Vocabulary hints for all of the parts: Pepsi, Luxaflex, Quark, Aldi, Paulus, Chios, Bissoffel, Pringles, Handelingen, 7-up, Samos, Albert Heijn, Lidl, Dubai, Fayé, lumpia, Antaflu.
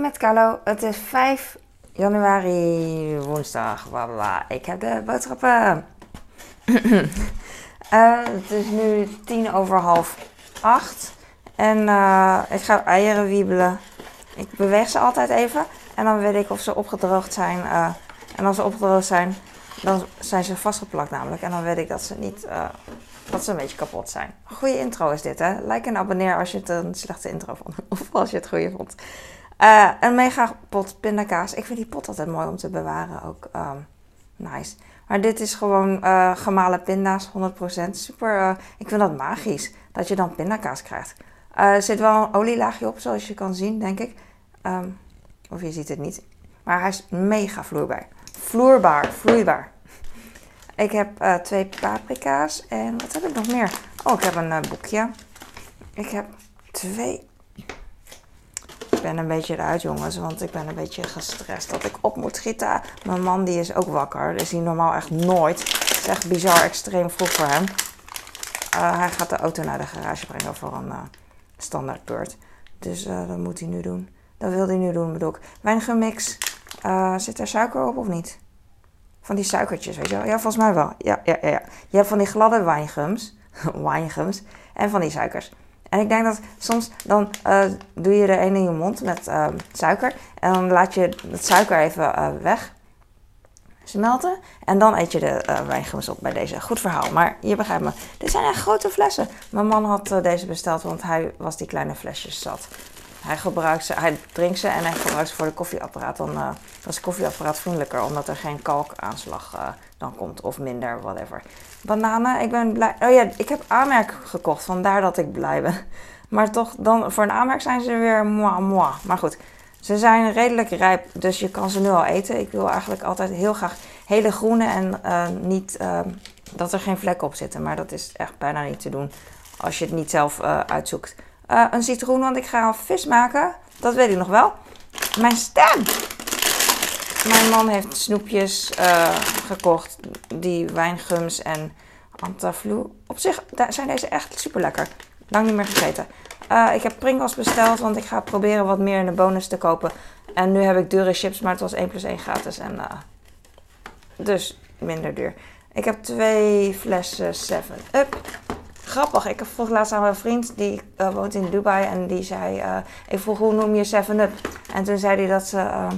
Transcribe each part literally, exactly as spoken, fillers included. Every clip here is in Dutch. met Carlo. Het is vijf januari, woensdag, bla bla. Ik heb de boodschappen. uh, het is nu tien over half acht. En uh, ik ga eieren wiebelen. Ik beweeg ze altijd even. En dan weet ik of ze opgedroogd zijn. Uh, en als ze opgedroogd zijn, dan zijn ze vastgeplakt namelijk. En dan weet ik dat ze niet... Uh, dat ze een beetje kapot zijn. Een goede intro is dit, hè? Like en abonneer als je het een slechte intro vond. Of als je het goede vond. Uh, een mega pot pindakaas. Ik vind die pot altijd mooi om te bewaren. Ook um, nice. Maar dit is gewoon uh, gemalen pinda's. honderd procent. Super. Uh, ik vind dat magisch. Dat je dan pindakaas krijgt. Uh, er zit wel een olielaagje op, zoals je kan zien, denk ik. Um, of je ziet het niet. Maar hij is mega vloeibaar. Vloerbaar. Vloeibaar. Ik heb uh, twee paprika's en wat heb ik nog meer? Oh, ik heb een uh, boekje. Ik heb twee. Ik ben een beetje eruit, jongens, want ik ben een beetje gestrest dat ik op moet schieten. Mijn man die is ook wakker, dus die normaal echt nooit. Het is echt bizar extreem vroeg voor hem. Uh, hij gaat de auto naar de garage brengen voor een uh, standaardbeurt. Dus uh, dat moet hij nu doen. Dat wil hij nu doen, bedoel ik. Wijngemix. Uh, zit er suiker op of niet? Van die suikertjes, weet je wel? Ja, volgens mij wel. Ja, ja, ja. Je hebt van die gladde wijngums. Wijngums. En van die suikers. En ik denk dat soms dan uh, doe je er een in je mond met uh, suiker. En dan laat je het suiker even uh, weg. Smelten. En dan eet je de uh, wijngums op bij deze. Goed verhaal. Maar je begrijpt me. Dit zijn echt grote flessen. Mijn man had uh, deze besteld, want hij was die kleine flesjes zat. Hij gebruikt ze, hij drinkt ze en hij gebruikt ze voor de koffieapparaat. Dan uh, was het koffieapparaat vriendelijker, omdat er geen kalkaanslag uh, dan komt. Of minder, whatever. Bananen, ik ben blij. Oh ja, ik heb aanmerk gekocht, vandaar dat ik blij ben. Maar toch, dan, voor een aanmerk zijn ze weer moi, moi. Maar goed, ze zijn redelijk rijp, dus je kan ze nu al eten. Ik wil eigenlijk altijd heel graag hele groene en uh, niet uh, dat er geen vlekken op zitten. Maar dat is echt bijna niet te doen als je het niet zelf uh, uitzoekt. Uh, een citroen, want ik ga vis maken. Dat weet ik nog wel. Mijn stem! Mijn man heeft snoepjes uh, gekocht. Die wijngums en Antaflu. Op zich zijn deze echt super lekker. Lang niet meer gegeten. Uh, ik heb Pringles besteld, want ik ga proberen wat meer in de bonus te kopen. En nu heb ik dure chips, maar het was één plus één gratis. En, uh, dus minder duur. Ik heb twee flessen seven up. Grappig, ik vroeg laatst aan mijn vriend, die uh, woont in Dubai, en die zei, uh, ik vroeg hoe noem je seven up? En toen zei hij dat ze, uh, oh,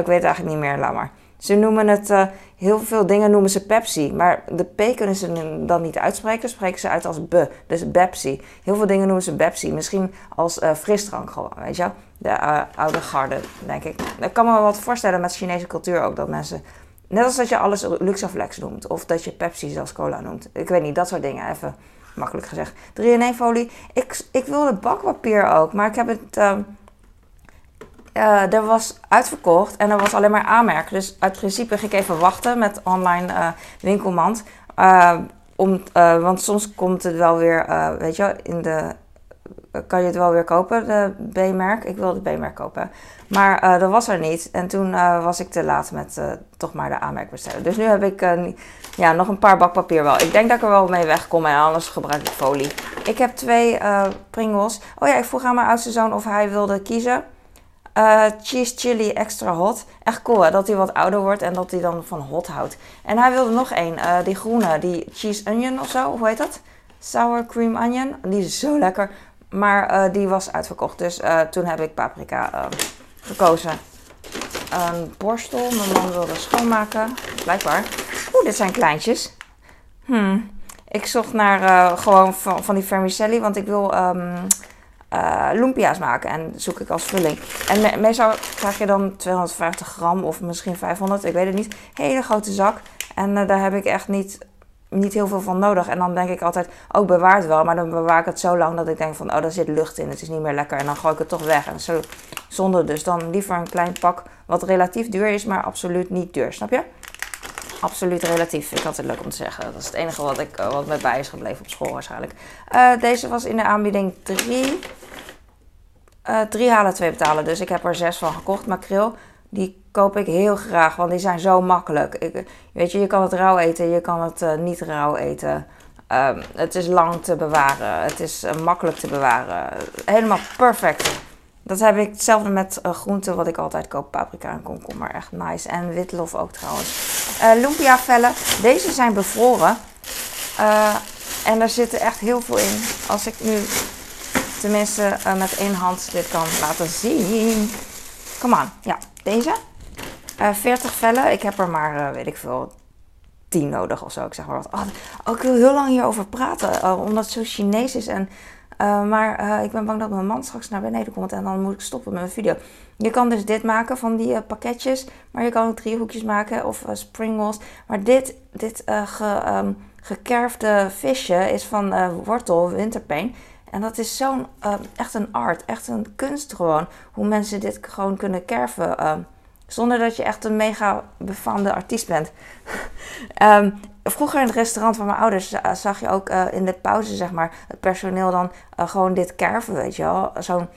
ik weet het eigenlijk niet meer, laat maar. Ze noemen het, uh, heel veel dingen noemen ze Pepsi, maar de P kunnen ze dan niet uitspreken, spreken ze uit als B, dus Bepsi. Heel veel dingen noemen ze Bepsi, misschien als uh, frisdrank gewoon, weet je wel. De uh, oude garde, denk ik. Ik kan me wat voorstellen met Chinese cultuur ook, dat mensen... Net als dat je alles Luxaflex noemt, of dat je Pepsi zelfs cola noemt. Ik weet niet, dat soort dingen, even... Makkelijk gezegd. drie in één folie. Ik, ik wilde bakpapier ook. Maar ik heb het... Uh, uh, er was uitverkocht. En er was alleen maar aanmerk. Dus uit principe ging ik even wachten met online uh, winkelmand. Uh, om, uh, want soms komt het wel weer... Uh, weet je in de... Uh, kan je het wel weer kopen, de B-merk. Ik wilde het B-merk kopen. Maar uh, dat was er niet. En toen uh, was ik te laat met uh, toch maar de aanmerk bestellen. Dus nu heb ik uh, ja, nog een paar bakpapier wel. Ik denk dat ik er wel mee wegkom en anders gebruik ik folie. Ik heb twee uh, Pringles. Oh ja, ik vroeg aan mijn oudste zoon of hij wilde kiezen. Uh, cheese chili extra hot. Echt cool hè, dat hij wat ouder wordt en dat hij dan van hot houdt. En hij wilde nog één, uh, die groene, die cheese onion of zo. Hoe heet dat? Sour cream onion. Die is zo lekker. Maar uh, die was uitverkocht, dus uh, toen heb ik paprika uh, gekozen. Een borstel, mijn man wilde schoonmaken, blijkbaar. Oeh, dit zijn kleintjes. Hmm. Ik zocht naar uh, gewoon van, van die vermicelli, want ik wil um, uh, lumpia's maken en zoek ik als vulling. En me- meestal krijg je dan tweehonderdvijftig gram of misschien vijfhonderd, ik weet het niet. Hele grote zak en uh, daar heb ik echt niet... niet heel veel van nodig. En dan denk ik altijd, ook oh, bewaar het wel. Maar dan bewaar ik het zo lang dat ik denk van, oh, daar zit lucht in. Het is niet meer lekker. En dan gooi ik het toch weg. En zo zonde dus. Dan liever een klein pak wat relatief duur is, maar absoluut niet duur. Snap je? Absoluut relatief. Ik had het leuk om te zeggen. Dat is het enige wat, ik, wat mij bij is gebleven op school waarschijnlijk. Uh, deze was in de aanbieding drie. Uh, drie halen, twee betalen. Dus ik heb er zes van gekocht. Makreel. Die koop ik heel graag, want die zijn zo makkelijk. Ik, weet je, je kan het rauw eten, je kan het uh, niet rauw eten. Um, het is lang te bewaren, het is uh, makkelijk te bewaren. Helemaal perfect. Dat heb ik hetzelfde met uh, groenten wat ik altijd koop. Paprika en komkommer, echt nice. En witlof ook trouwens. Uh, lumpia vellen. Deze zijn bevroren. Uh, en daar zitten echt heel veel in. Als ik nu tenminste uh, met één hand dit kan laten zien. Come on. Ja, deze. Uh, veertig vellen. Ik heb er maar, uh, weet ik veel, tien nodig of zo. Ik zeg maar wat. Oh, oh, ik wil heel lang hierover praten. Uh, omdat het zo Chinees is en... Uh, maar uh, ik ben bang dat mijn man straks naar beneden komt en dan moet ik stoppen met mijn video. Je kan dus dit maken van die uh, pakketjes, maar je kan ook driehoekjes maken of uh, Pringles. Maar dit, dit uh, ge, um, gekerfde visje is van uh, wortel, winterpeen. En dat is zo'n, uh, echt een art, echt een kunst gewoon. Hoe mensen dit gewoon kunnen kerven, uh, zonder dat je echt een mega befaamde artiest bent. um, Vroeger in het restaurant van mijn ouders zag je ook uh, in de pauze, zeg maar, het personeel dan uh, gewoon dit kerven, weet je wel. Zo'n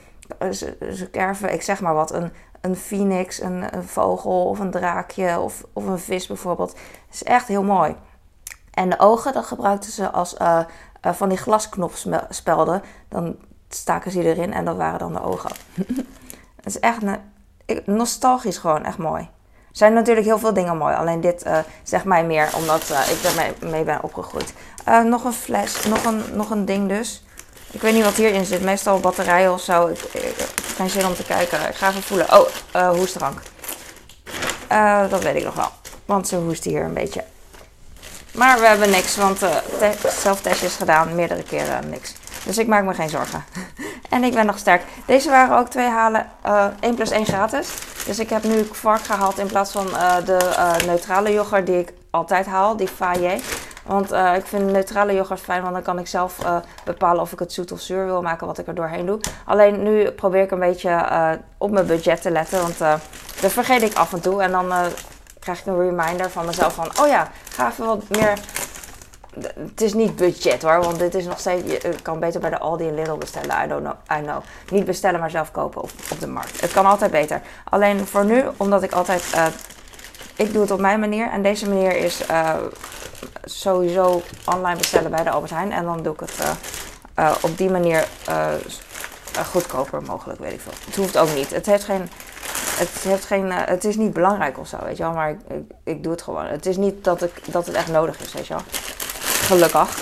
zo kerven, ik zeg maar wat, een, een phoenix, een, een vogel of een draakje of, of een vis bijvoorbeeld. Het is echt heel mooi. En de ogen, dat gebruikten ze als uh, uh, van die glasknopspelden. Dan staken ze erin en dat waren dan de ogen. Het is echt een, nostalgisch gewoon, echt mooi. Er zijn natuurlijk heel veel dingen mooi. Alleen dit uh, zegt mij meer, omdat uh, ik daarmee mee ben opgegroeid. Uh, nog een fles, nog een, nog een ding dus. Ik weet niet wat hierin zit. Meestal batterijen of zo. Ik, ik, ik heb geen zin om te kijken. Ik ga even voelen. Oh, uh, hoestdrank. Uh, dat weet ik nog wel. Want ze hoesten hier een beetje. Maar we hebben niks, want uh, zelftestjes gedaan. Meerdere keren niks. Dus ik maak me geen zorgen. En ik ben nog sterk. Deze waren ook twee halen. Uh, één plus één gratis. Dus ik heb nu Quark gehaald in plaats van uh, de uh, neutrale yoghurt die ik altijd haal. Die Fayé. Want uh, ik vind neutrale yoghurt fijn. Want dan kan ik zelf uh, bepalen of ik het zoet of zuur wil maken. Wat ik er doorheen doe. Alleen nu probeer ik een beetje uh, op mijn budget te letten. Want uh, dat vergeet ik af en toe. En dan uh, krijg ik een reminder van mezelf van... Oh ja, ga even wat meer... Het is niet budget hoor, want dit is nog steeds... Je kan beter bij de Aldi en Lidl bestellen, I don't know. I know. Niet bestellen, maar zelf kopen op, op de markt. Het kan altijd beter. Alleen voor nu, omdat ik altijd... Uh, ik doe het op mijn manier. En deze manier is uh, sowieso online bestellen bij de Albert Heijn. En dan doe ik het uh, uh, op die manier uh, goedkoper mogelijk, weet ik veel. Het hoeft ook niet. Het heeft geen... Het, heeft geen, uh, het is niet belangrijk of zo, weet je wel. Maar ik, ik, ik doe het gewoon. Het is niet dat, ik, dat het echt nodig is, weet je wel. Gelukkig.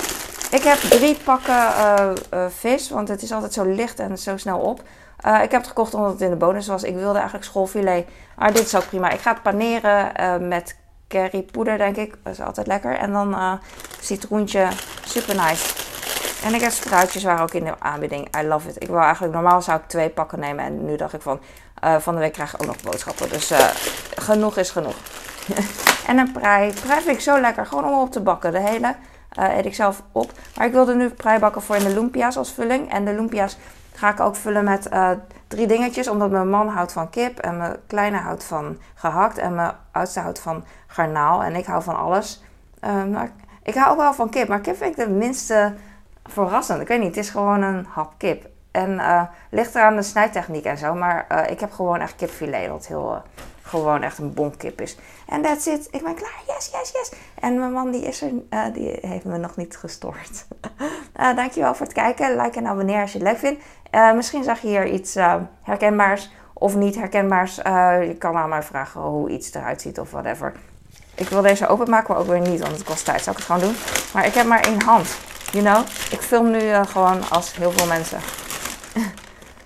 Ik heb drie pakken uh, uh, vis, want het is altijd zo licht en zo snel op. Uh, ik heb het gekocht omdat het in de bonus was. Ik wilde eigenlijk schoolfilet, maar dit is ook prima. Ik ga het paneren uh, met currypoeder, denk ik. Dat is altijd lekker. En dan uh, citroentje, super nice. En ik heb spruitjes, waren ook in de aanbieding. I love it. Ik wil eigenlijk, normaal zou ik twee pakken nemen en nu dacht ik van, uh, van de week krijg ik ook nog boodschappen. Dus uh, genoeg is genoeg. En een prei. Prei vind ik zo lekker, gewoon om op te bakken, de hele... Uh, eet ik zelf op. Maar ik wilde nu prei bakken voor in de lumpia's als vulling. En de lumpia's ga ik ook vullen met uh, drie dingetjes. Omdat mijn man houdt van kip. En mijn kleine houdt van gehakt. En mijn oudste houdt van garnaal. En ik hou van alles. Uh, maar ik hou ook wel van kip. Maar kip vind ik de minste verrassend. Ik weet niet. Het is gewoon een hap kip. En uh, ligt eraan de snijtechniek en zo. Maar uh, ik heb gewoon echt kipfilet. Dat heel... Uh, Gewoon echt een bonkip is. En that's it. Ik ben klaar. Yes, yes, yes. En mijn man die is er, uh, die heeft me nog niet gestoord. uh, dankjewel voor het kijken. Like en abonneer als je het leuk vindt. Uh, misschien zag je hier iets uh, herkenbaars of niet herkenbaars. Uh, je kan aan mij vragen hoe iets eruit ziet of whatever. Ik wil deze openmaken, maar ook weer niet. Want het kost tijd. Zal ik het gewoon doen? Maar ik heb maar één hand. You know? Ik film nu uh, gewoon als heel veel mensen.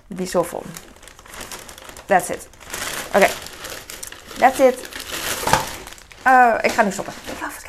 Bissoffel. That's it. Oké. Okay. That's it. Uh, ik ga nu stoppen.